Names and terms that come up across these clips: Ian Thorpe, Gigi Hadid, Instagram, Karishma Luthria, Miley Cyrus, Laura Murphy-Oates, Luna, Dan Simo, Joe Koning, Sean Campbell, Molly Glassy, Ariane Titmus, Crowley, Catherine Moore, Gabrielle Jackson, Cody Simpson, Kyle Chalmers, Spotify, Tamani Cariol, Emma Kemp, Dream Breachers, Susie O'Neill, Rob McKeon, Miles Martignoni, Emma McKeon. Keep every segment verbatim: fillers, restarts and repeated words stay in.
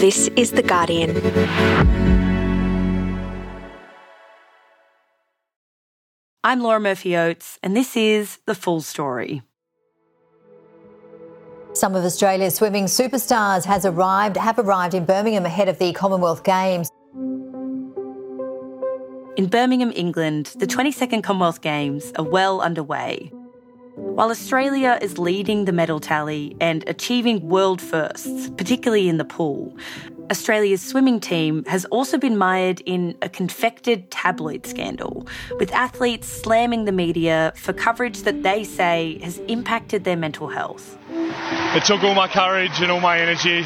This is The Guardian. I'm Laura Murphy-Oates, and this is The Full Story. Some of Australia's swimming superstars has arrived, have arrived in Birmingham ahead of the Commonwealth Games. In Birmingham, England, the twenty-second Commonwealth Games are well underway. While Australia is leading the medal tally and achieving world firsts, particularly in the pool, Australia's swimming team has also been mired in a confected tabloid scandal, with athletes slamming the media for coverage that they say has impacted their mental health. It took all my courage and all my energy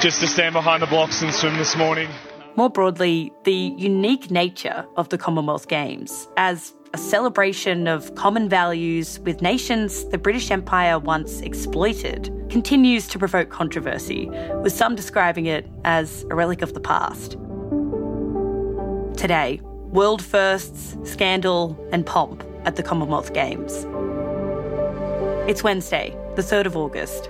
just to stand behind the blocks and swim this morning. More broadly, the unique nature of the Commonwealth Games as a celebration of common values with nations the British Empire once exploited continues to provoke controversy, with some describing it as a relic of the past. Today, world firsts, scandal and pomp at the Commonwealth Games. It's Wednesday, the third of August.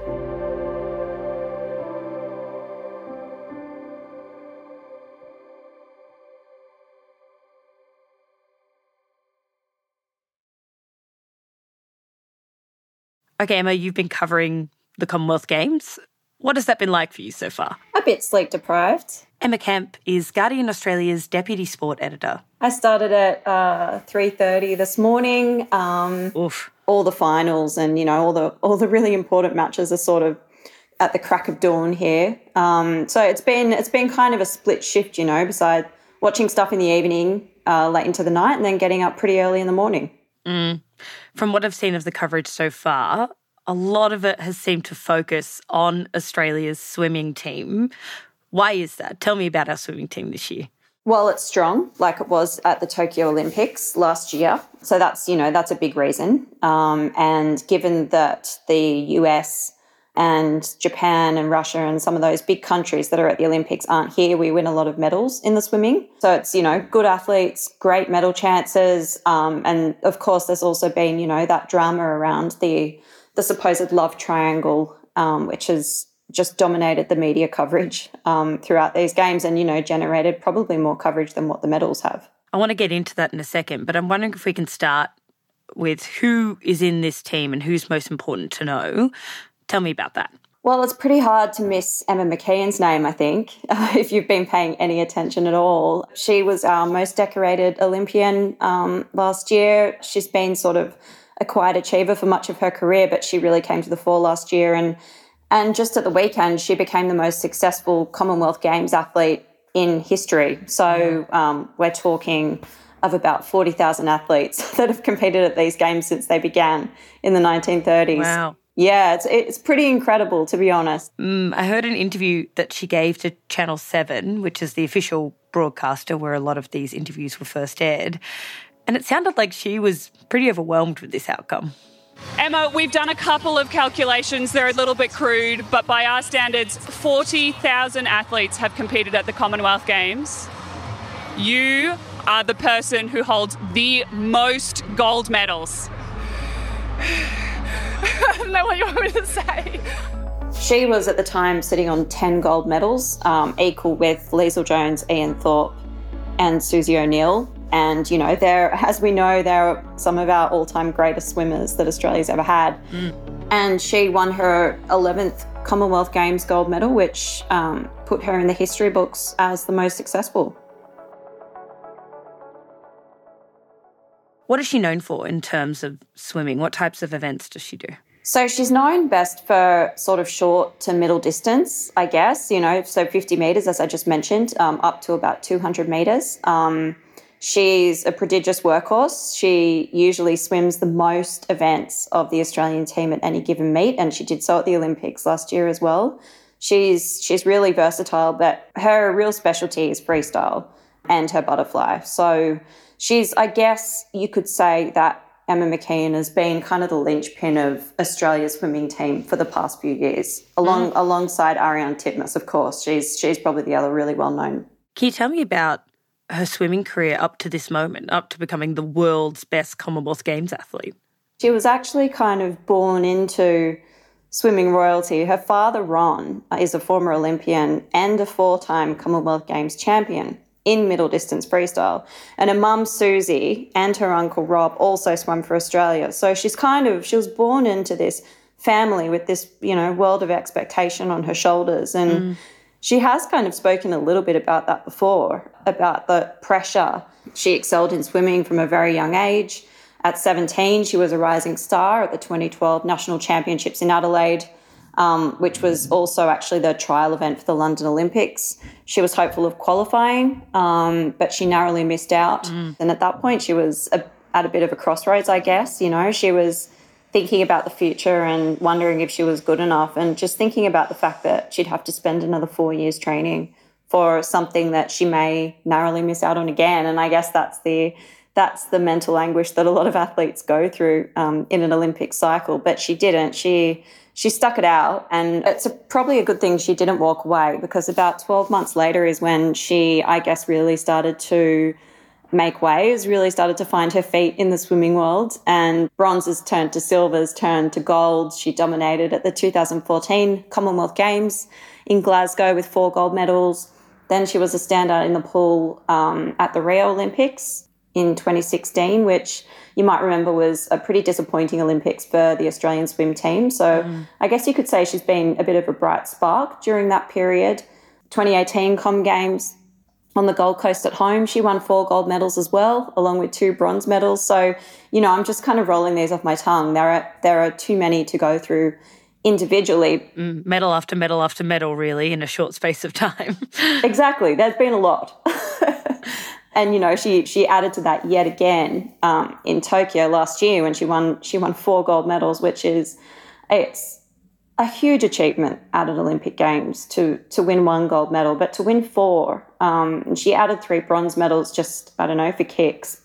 Okay, Emma, you've been covering the Commonwealth Games. What has that been like for you so far? A bit sleep-deprived. Emma Kemp is Guardian Australia's deputy sport editor. I started at uh, three thirty this morning. Um, Oof. All the finals and, you know, all the all the really important matches are sort of at the crack of dawn here. Um, so it's been it's been kind of a split shift, you know, besides watching stuff in the evening uh, late into the night and then getting up pretty early in the morning. Mm. From what I've seen of the coverage so far, a lot of it has seemed to focus on Australia's swimming team. Why is that? Tell me about our swimming team this year. Well, it's strong, like it was at the Tokyo Olympics last year. So that's, you know, that's a big reason. Um, and given that the U S and Japan and Russia and some of those big countries that are at the Olympics aren't here, we win a lot of medals in the swimming. So it's, you know, good athletes, great medal chances. Um, and, of course, there's also been, you know, that drama around the the supposed love triangle, um, which has just dominated the media coverage um, throughout these games and, you know, generated probably more coverage than what the medals have. I want to get into that in a second, but I'm wondering if we can start with who is in this team and who's most important to know. Tell me about that. Well, it's pretty hard to miss Emma McKeon's name, I think, if you've been paying any attention at all. She was our most decorated Olympian um, last year. She's been sort of a quiet achiever for much of her career, but she really came to the fore last year. And, and just at the weekend, she became the most successful Commonwealth Games athlete in history. So um, we're talking of about forty thousand athletes that have competed at these games since they began in the nineteen thirties. Wow. Yeah, it's it's pretty incredible, to be honest. Mm, I heard an interview that she gave to Channel seven, which is the official broadcaster where a lot of these interviews were first aired, and it sounded like she was pretty overwhelmed with this outcome. Emma, we've done a couple of calculations. They're a little bit crude, but by our standards, forty thousand athletes have competed at the Commonwealth Games. You are the person who holds the most gold medals. I don't know what you want me to say. She was at the time sitting on ten gold medals, um, equal with Liesl Jones, Ian Thorpe and Susie O'Neill. And, you know, they're, as we know, they're some of our all-time greatest swimmers that Australia's ever had. Mm. And she won her eleventh Commonwealth Games gold medal, which um, put her in the history books as the most successful. What is she known for in terms of swimming? What types of events does she do? So she's known best for sort of short to middle distance, I guess, you know, so fifty metres, as I just mentioned, um, up to about two hundred metres. Um, she's a prodigious workhorse. She usually swims the most events of the Australian team at any given meet, and she did so at the Olympics last year as well. She's, she's really versatile, but her real specialty is freestyle and her butterfly. So she's, I guess you could say that Emma McKeon has been kind of the linchpin of Australia's swimming team for the past few years, along mm. alongside Ariane Titmus, of course. She's she's probably the other really well-known. Can you tell me about her swimming career up to this moment, up to becoming the world's best Commonwealth Games athlete? She was actually kind of born into swimming royalty. Her father, Ron, is a former Olympian and a four-time Commonwealth Games champion in middle distance freestyle. And her mum, Susie, and her uncle, Rob, also swam for Australia. So she's kind of, she was born into this family with this, you know, world of expectation on her shoulders. And mm. she has kind of spoken a little bit about that before, about the pressure. She excelled in swimming from a very young age. At seventeen, she was a rising star at the twenty twelve National Championships in Adelaide, um, which was also actually the trial event for the London Olympics. She was hopeful of qualifying, um, but she narrowly missed out. Mm. And at that point, she was a, at a bit of a crossroads, I guess. You know, she was thinking about the future and wondering if she was good enough, and just thinking about the fact that she'd have to spend another four years training for something that she may narrowly miss out on again. And I guess that's the... That's the mental anguish that a lot of athletes go through um, in an Olympic cycle, but she didn't. She she stuck it out, and it's a, probably a good thing she didn't walk away, because about twelve months later is when she, I guess, really started to make waves, really started to find her feet in the swimming world, and bronzes turned to silvers, turned to gold. She dominated at the two thousand fourteen Commonwealth Games in Glasgow with four gold medals. Then she was a standout in the pool um, at the Rio Olympics in twenty sixteen, which you might remember was a pretty disappointing Olympics for the Australian swim team. So mm. I guess you could say she's been a bit of a bright spark during that period. twenty eighteen Com Games on the Gold Coast at home, she won four gold medals as well, along with two bronze medals. So, you know, I'm just kind of rolling these off my tongue. There are, there are too many to go through individually. Mm, medal after medal after medal, really, in a short space of time. Exactly. There's been a lot. And, you know, she she added to that yet again um, in Tokyo last year when she won she won four gold medals, which is it's a huge achievement at an Olympic Games to to win one gold medal, but to win four. Um, and she added three bronze medals just, I don't know, for kicks,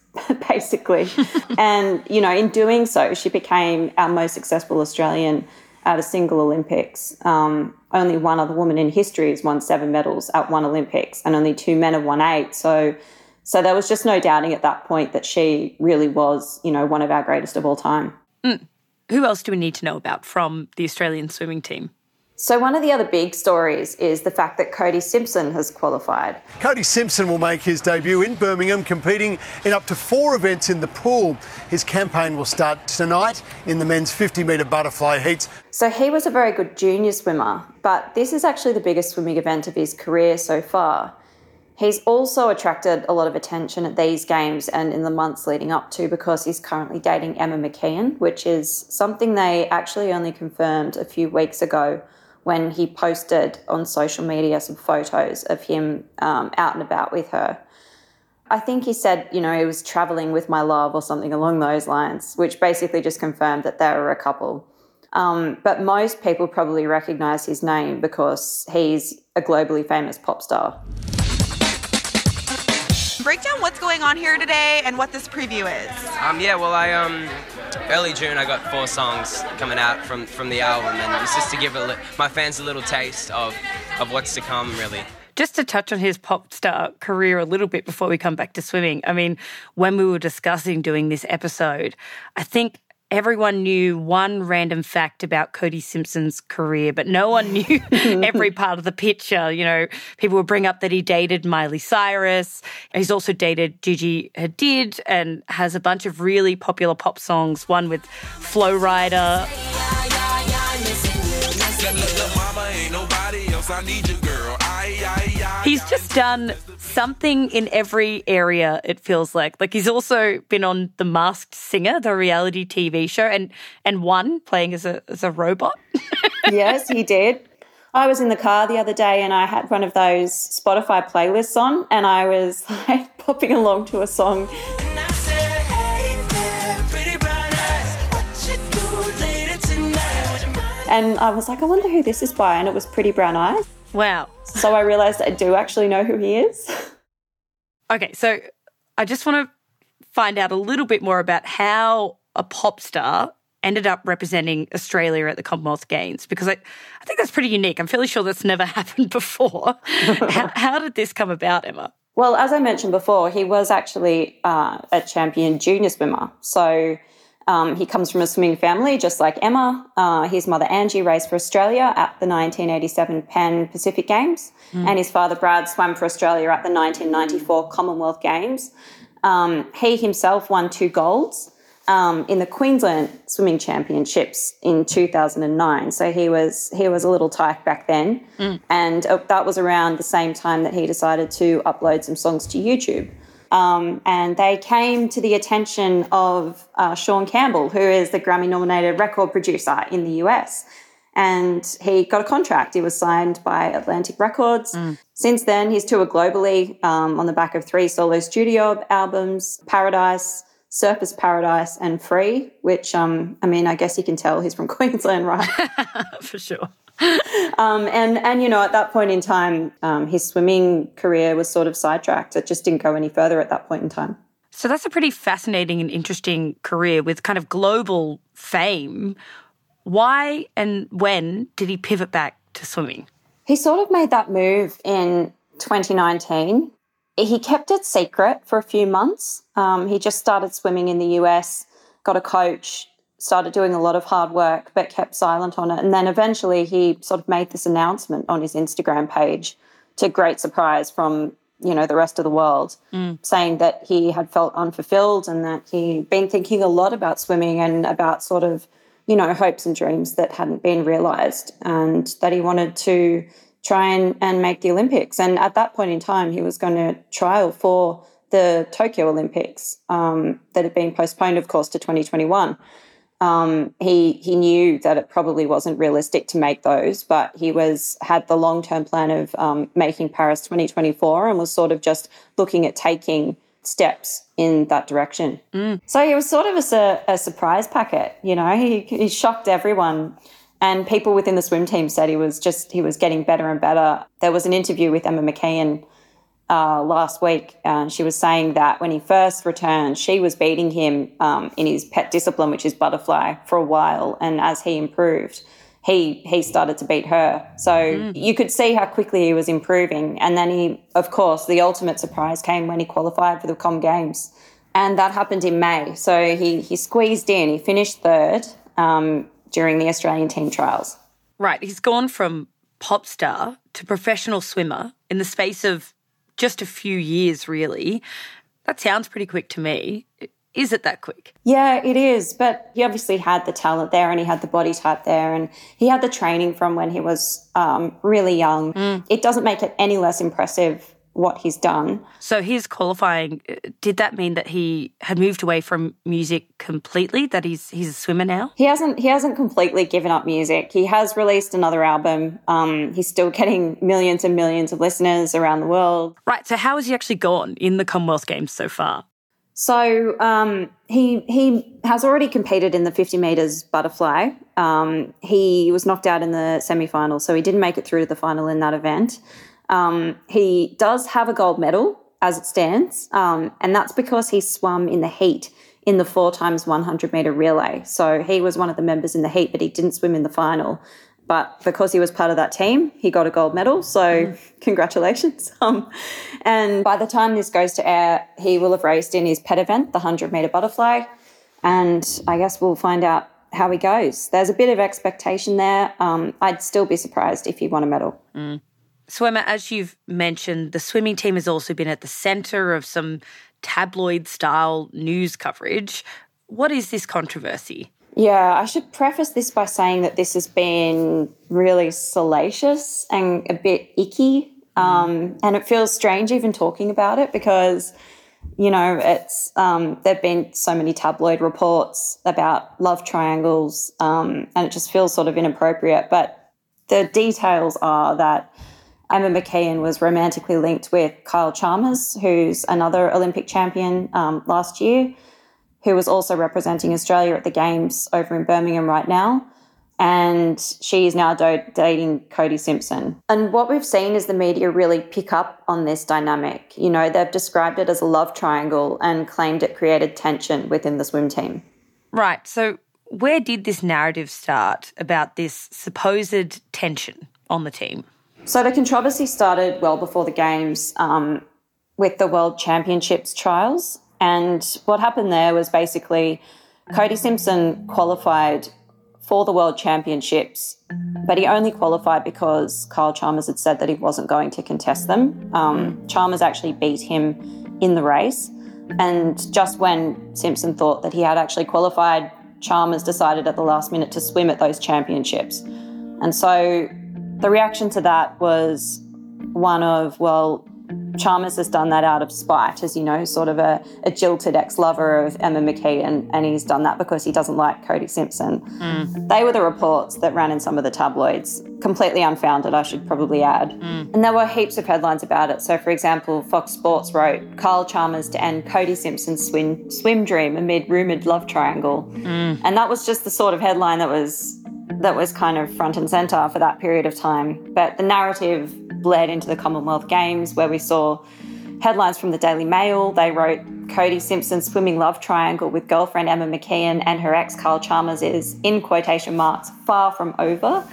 basically. And, you know, in doing so, she became our most successful Australian at a single Olympics. Um, only one other woman in history has won seven medals at one Olympics, and only two men have won eight. So... So there was just no doubting at that point that she really was, you know, one of our greatest of all time. Mm. Who else do we need to know about from the Australian swimming team? So one of the other big stories is the fact that Cody Simpson has qualified. Cody Simpson will make his debut in Birmingham, competing in up to four events in the pool. His campaign will start tonight in the men's fifty metre butterfly heats. So he was a very good junior swimmer, but this is actually the biggest swimming event of his career so far. He's also attracted a lot of attention at these games and in the months leading up to, because he's currently dating Emma McKeon, which is something they actually only confirmed a few weeks ago when he posted on social media some photos of him um, out and about with her. I think he said, you know, he was travelling with my love or something along those lines, which basically just confirmed that they were a couple. Um, but most people probably recognise his name because he's a globally famous pop star. Break down what's going on here today and what this preview is. Um, yeah, well, I um, early June I got four songs coming out from, from the album, and it's just to give a li- my fans a little taste of, of what's to come, really. Just to touch on his pop star career a little bit before we come back to swimming, I mean, when we were discussing doing this episode, I think everyone knew one random fact about Cody Simpson's career, but no one knew every part of the picture. You know, people would bring up that he dated Miley Cyrus. He's also dated Gigi Hadid and has a bunch of really popular pop songs, one with Flo Rida. He's just done something in every area, it feels like. Like, he's also been on The Masked Singer, the reality T V show, and and won, playing as a as a robot. Yes, he did. I was in the car the other day and I had one of those Spotify playlists on, and I was like popping along to a song. And I was like, I wonder who this is by, and it was Pretty Brown Eyes. Wow. So I realised I do actually know who he is. Okay, so I just want to find out a little bit more about how a pop star ended up representing Australia at the Commonwealth Games, because I, I think that's pretty unique. I'm fairly sure that's never happened before. how, how did this come about, Emma? Well, as I mentioned before, he was actually uh, a champion junior swimmer. So Um, he comes from a swimming family, just like Emma. Uh, his mother, Angie, raced for Australia at the nineteen eighty-seven Pan Pacific Games, mm. and his father, Brad, swam for Australia at the nineteen ninety-four Commonwealth Games. Um, he himself won two golds um, in the Queensland Swimming Championships in two thousand nine. So he was he was a little tight back then, mm. and that was around the same time that he decided to upload some songs to YouTube. Um, and they came to the attention of uh, Sean Campbell, who is the Grammy-nominated record producer in the U S, and he got a contract. It was signed by Atlantic Records. Mm. Since then, he's toured globally um, on the back of three solo studio albums, Paradise, Surface Paradise and Free, which, um, I mean, I guess you can tell he's from Queensland, right? For sure. Um, and, and, you know, at that point in time, um, his swimming career was sort of sidetracked. It just didn't go any further at that point in time. So that's a pretty fascinating and interesting career with kind of global fame. Why and when did he pivot back to swimming? He sort of made that move in twenty nineteen. He kept it secret for a few months. Um, he just started swimming in the U S, got a coach, started doing a lot of hard work but kept silent on it, and then eventually he sort of made this announcement on his Instagram page to great surprise from, you know, the rest of the world, mm. saying that he had felt unfulfilled and that he'd been thinking a lot about swimming and about sort of, you know, hopes and dreams that hadn't been realised, and that he wanted to try and, and make the Olympics. And at that point in time, he was going to trial for the Tokyo Olympics um, that had been postponed, of course, to twenty twenty-one. Um, he he knew that it probably wasn't realistic to make those, but he was had the long-term plan of um, making Paris twenty twenty-four and was sort of just looking at taking steps in that direction. Mm. So he was sort of a, a surprise packet, you know. He, he shocked everyone. And people within the swim team said he was just, he was getting better and better. There was an interview with Emma McKeon uh, last week, and she was saying that when he first returned, she was beating him um, in his pet discipline, which is butterfly, for a while. And as he improved, he he started to beat her. So mm. you could see how quickly he was improving. And then he, of course, the ultimate surprise came when he qualified for the Com Games. And that happened in May. So he, he squeezed in, he finished third, um, during the Australian team trials. Right. He's gone from pop star to professional swimmer in the space of just a few years, really. That sounds pretty quick to me. Is it that quick? Yeah, it is. But he obviously had the talent there, and he had the body type there, and he had the training from when he was um, really young. Mm. It doesn't make it any less impressive what he's done. So his qualifying, did that mean that he had moved away from music completely, that he's he's a swimmer now? He hasn't he hasn't completely given up music. He has released another album. Um, he's still getting millions and millions of listeners around the world. Right, so how has he actually gone in the Commonwealth Games so far? So um, he he has already competed in the fifty metres butterfly. Um, he was knocked out in the semi-final, so he didn't make it through to the final in that event. Um, he does have a gold medal as it stands, um, and that's because he swam in the heat in the four times one hundred metre relay. So he was one of the members in the heat, but he didn't swim in the final. But because he was part of that team, he got a gold medal, so mm. congratulations. Um, and by the time this goes to air, he will have raced in his pet event, the one hundred metre butterfly, and I guess we'll find out how he goes. There's a bit of expectation there. Um, I'd still be surprised if he won a medal. Mm. So, Emma, as you've mentioned, the swimming team has also been at the centre of some tabloid-style news coverage. What is this controversy? Yeah, I should preface this by saying that this has been really salacious and a bit icky, um, and it feels strange even talking about it because, you know, it's um, there have been so many tabloid reports about love triangles, um, and it just feels sort of inappropriate. But the details are that Emma McKeon was romantically linked with Kyle Chalmers, who's another Olympic champion um, last year, who was also representing Australia at the Games over in Birmingham right now. And she is now do- dating Cody Simpson. And what we've seen is the media really pick up on this dynamic. You know, they've described it as a love triangle and claimed it created tension within the swim team. Right. So where did this narrative start about this supposed tension on the team? So the controversy started well before the Games um, with the World Championships trials, and what happened there was basically Cody Simpson qualified for the World Championships, but he only qualified because Kyle Chalmers had said that he wasn't going to contest them. Um, Chalmers actually beat him in the race, and just when Simpson thought that he had actually qualified, Chalmers decided at the last minute to swim at those championships. And so the reaction to that was one of, well, Chalmers has done that out of spite, as you know, sort of a, a jilted ex-lover of Emma McKeon, and, and he's done that because he doesn't like Cody Simpson. Mm. They were the reports that ran in some of the tabloids, completely unfounded, I should probably add. Mm. And there were heaps of headlines about it. So, for example, Fox Sports wrote, Kyle Chalmers to end Cody Simpson's swim, swim dream amid rumoured love triangle. Mm. And that was just the sort of headline that was that was kind of front and centre for that period of time. But the narrative bled into the Commonwealth Games, where we saw headlines from the Daily Mail. They wrote, Cody Simpson swimming love triangle with girlfriend Emma McKeon and her ex Kyle Chalmers is, in quotation marks, far from over.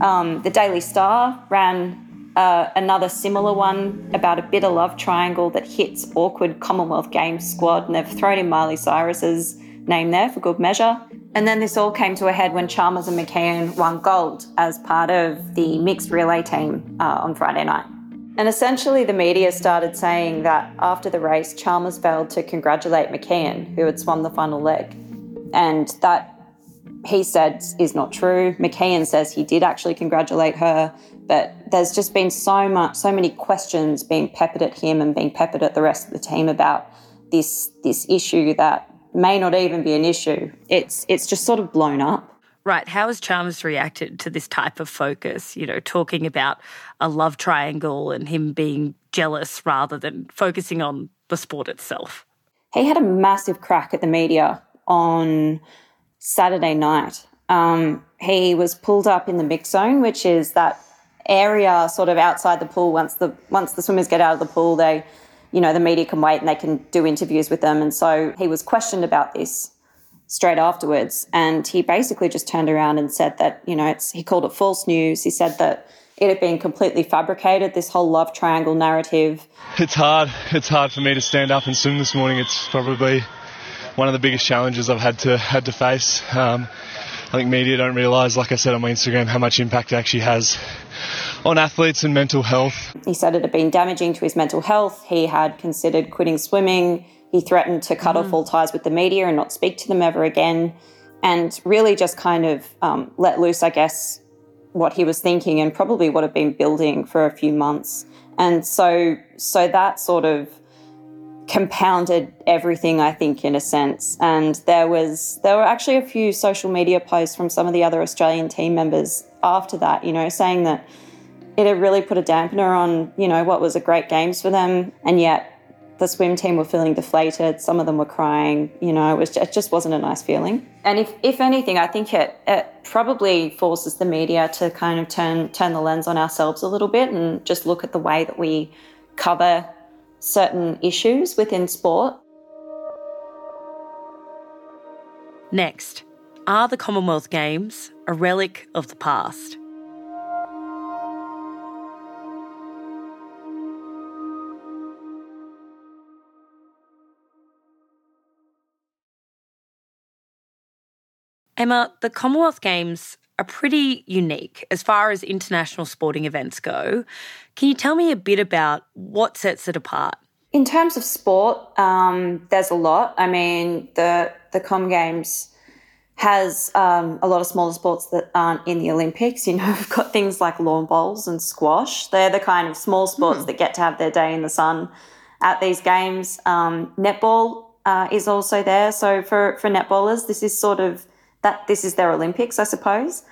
Um, the Daily Star ran uh, another similar one about a bitter love triangle that hits awkward Commonwealth Games squad, and they've thrown in Miley Cyrus's name there for good measure. And then this all came to a head when Chalmers and McKeon won gold as part of the mixed relay team uh, on Friday night. And essentially the media started saying that after the race, Chalmers failed to congratulate McKeon, who had swum the final leg. And that, he said, is not true. McKeon says he did actually congratulate her, but there's just been so much, so many questions being peppered at him and being peppered at the rest of the team about this this issue that may not even be an issue. It's it's just sort of blown up. Right. How has Chalmers reacted to this type of focus, you know, talking about a love triangle and him being jealous rather than focusing on the sport itself? He had a massive crack at the media on Saturday night. Um, he was pulled up in the mix zone, which is that area sort of outside the pool. Once the once the swimmers get out of the pool, they... you know, the media can wait and they can do interviews with them. And so he was questioned about this straight afterwards, and he basically just turned around and said that, you know, it's, he called it false news. He said that it had been completely fabricated, this whole love triangle narrative. It's hard. It's hard for me to stand up and swim this morning. It's probably one of the biggest challenges I've had to had to face. Um, I think media don't realise, like I said on my Instagram, how much impact it actually has on athletes and mental health. He said it had been damaging to his mental health. He had considered quitting swimming. He threatened to cut mm. off all ties with the media and not speak to them ever again, and really just kind of um, let loose, I guess, what he was thinking and probably what had been building for a few months. And so, so that sort of compounded everything, I think, in a sense. And there was there were actually a few social media posts from some of the other Australian team members after that, you know, saying that it had really put a dampener on, you know, what was a great Games for them, and yet the swim team were feeling deflated. Some of them were crying, you know, it, was just, it just wasn't a nice feeling. And if if anything, I think it, it probably forces the media to kind of turn turn the lens on ourselves a little bit and just look at the way that we cover certain issues within sport. Next, are the Commonwealth Games a relic of the past? Emma, the Commonwealth Games are pretty unique as far as international sporting events go. Can you tell me a bit about what sets it apart? In terms of sport, um, there's a lot. I mean, the the Com Games has um, a lot of smaller sports that aren't in the Olympics. You know, we've got things like lawn bowls and squash. They're the kind of small sports mm. that get to have their day in the sun at these games. Um, netball uh, is also there. So for, for netballers, this is sort of That, this is their Olympics, I suppose.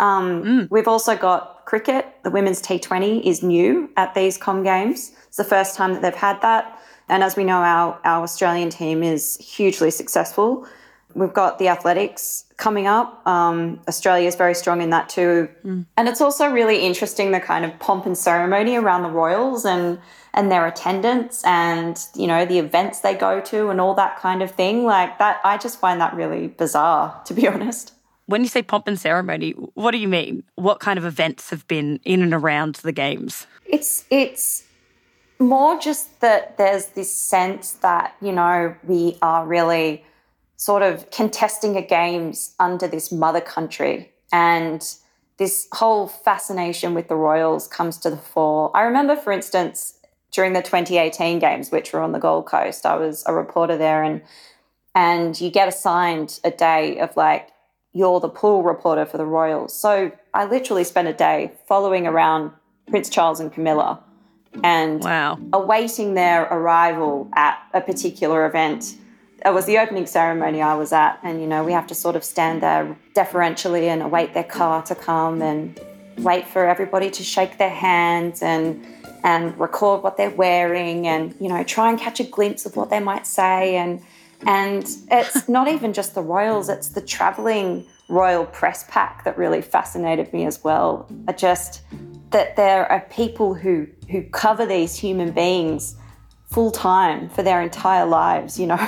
Um, mm. We've also got cricket. The women's T twenty is new at these Com Games. It's the first time that they've had that. And as we know, our, our Australian team is hugely successful. We've got the athletics coming up. Um, Australia is very strong in that too. Mm. And it's also really interesting, the kind of pomp and ceremony around the Royals and, and their attendance and, you know, the events they go to and all that kind of thing. Like that, I just find that really bizarre, to be honest. When you say pomp and ceremony, what do you mean? What kind of events have been in and around the Games? It's it's... more just that there's this sense that, you know, we are really sort of contesting her games under this mother country, and this whole fascination with the royals comes to the fore. I remember, for instance, during the twenty eighteen games, which were on the Gold Coast, I was a reporter there, and and you get assigned a day of like, you're the pool reporter for the royals. So I literally spent a day following around Prince Charles and Camilla and wow. awaiting their arrival at a particular event. It was the opening ceremony I was at, and, you know, we have to sort of stand there deferentially and await their car to come and wait for everybody to shake their hands and and record what they're wearing and, you know, try and catch a glimpse of what they might say. And and it's not even just the royals, it's the travelling royal press pack that really fascinated me as well. I just, that there are people who who cover these human beings full-time for their entire lives, you know.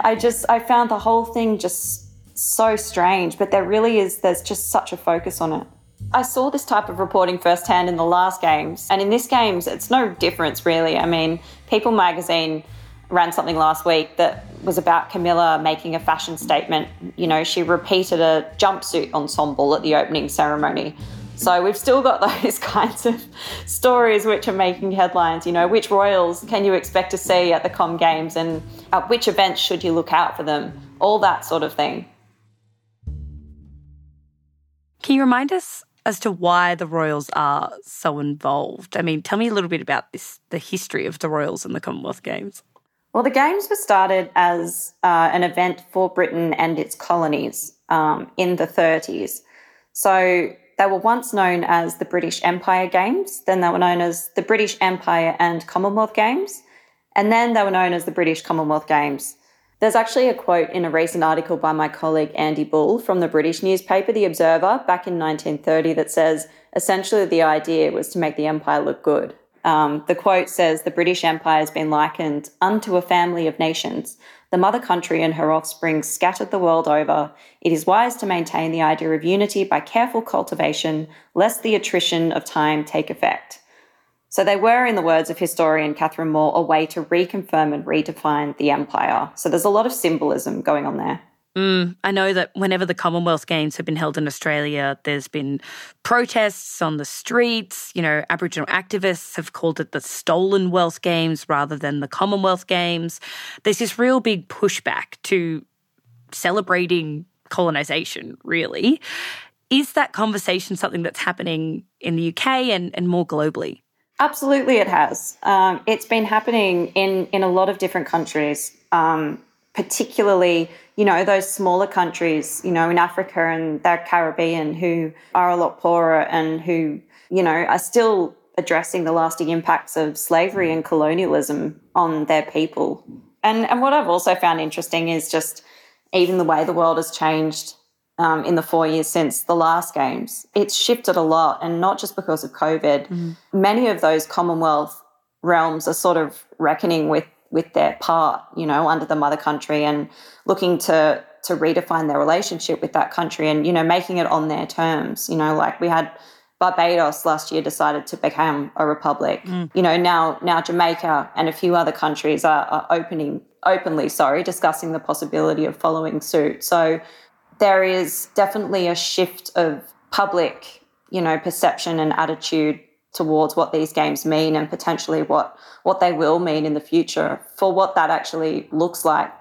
I just, I found the whole thing just so strange, but there really is, there's just such a focus on it. I saw this type of reporting firsthand in the last games, and in this games, it's no difference really. I mean, People magazine ran something last week that was about Camilla making a fashion statement. You know, she repeated a jumpsuit ensemble at the opening ceremony. So we've still got those kinds of stories which are making headlines, you know, which royals can you expect to see at the Com Games and at which events should you look out for them, all that sort of thing. Can you remind us as to why the royals are so involved? I mean, tell me a little bit about this, the history of the royals and the Commonwealth Games. Well, the Games were started as uh, an event for Britain and its colonies um, in the thirties. So they were once known as the British Empire Games, then they were known as the British Empire and Commonwealth Games, and then they were known as the British Commonwealth Games. There's actually a quote in a recent article by my colleague Andy Bull from the British newspaper The Observer back in nineteen thirty that says essentially the idea was to make the empire look good. Um, the quote says, "The British Empire has been likened unto a family of nations. The mother country and her offspring scattered the world over. It is wise to maintain the idea of unity by careful cultivation, lest the attrition of time take effect." So they were, in the words of historian Catherine Moore, a way to reconfirm and redefine the empire. So there's a lot of symbolism going on there. Mm, I know that whenever the Commonwealth Games have been held in Australia, there's been protests on the streets. You know, Aboriginal activists have called it the Stolen Wealth Games rather than the Commonwealth Games. There's this real big pushback to celebrating colonisation, really. Is that conversation something that's happening in the U K and, and more globally? Absolutely it has. Um, it's been happening in, in a lot of different countries, um, particularly, you know, those smaller countries, you know, in Africa and the Caribbean who are a lot poorer and who, you know, are still addressing the lasting impacts of slavery and colonialism on their people. And and what I've also found interesting is just even the way the world has changed um, in the four years since the last games. It's shifted a lot, and not just because of COVID. Mm. Many of those Commonwealth realms are sort of reckoning with with their part, you know, under the mother country and looking to to redefine their relationship with that country and, you know, making it on their terms. You know, like we had Barbados last year decided to become a republic. Mm. You know, now now Jamaica and a few other countries are, are opening openly, sorry, discussing the possibility of following suit. So there is definitely a shift of public, you know, perception and attitude towards what these games mean and potentially what, what they will mean in the future for what that actually looks like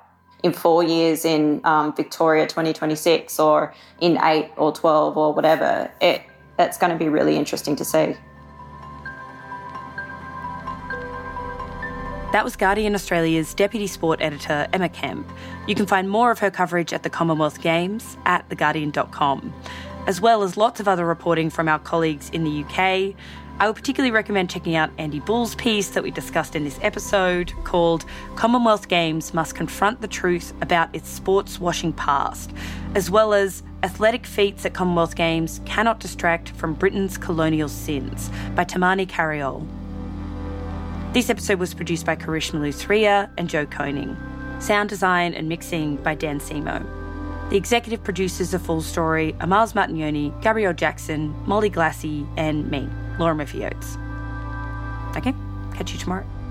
in four years in um, Victoria twenty twenty-six or in eight or twelve or whatever. It that's going to be really interesting to see. That was Guardian Australia's Deputy Sport Editor, Emma Kemp. You can find more of her coverage at the Commonwealth Games at the guardian dot com, as well as lots of other reporting from our colleagues in the U K. I would particularly recommend checking out Andy Bull's piece that we discussed in this episode called Commonwealth Games Must Confront the Truth About Its Sports-Washing Past, as well as Athletic Feats at Commonwealth Games Cannot Distract from Britain's Colonial Sins by Tamani Cariol. This episode was produced by Karishma Luthria and Joe Koning. Sound design and mixing by Dan Simo. The executive producers of Full Story are Miles Martignoni, Gabrielle Jackson, Molly Glassy and me, Laura Murphy-Oates. Okay, catch you tomorrow.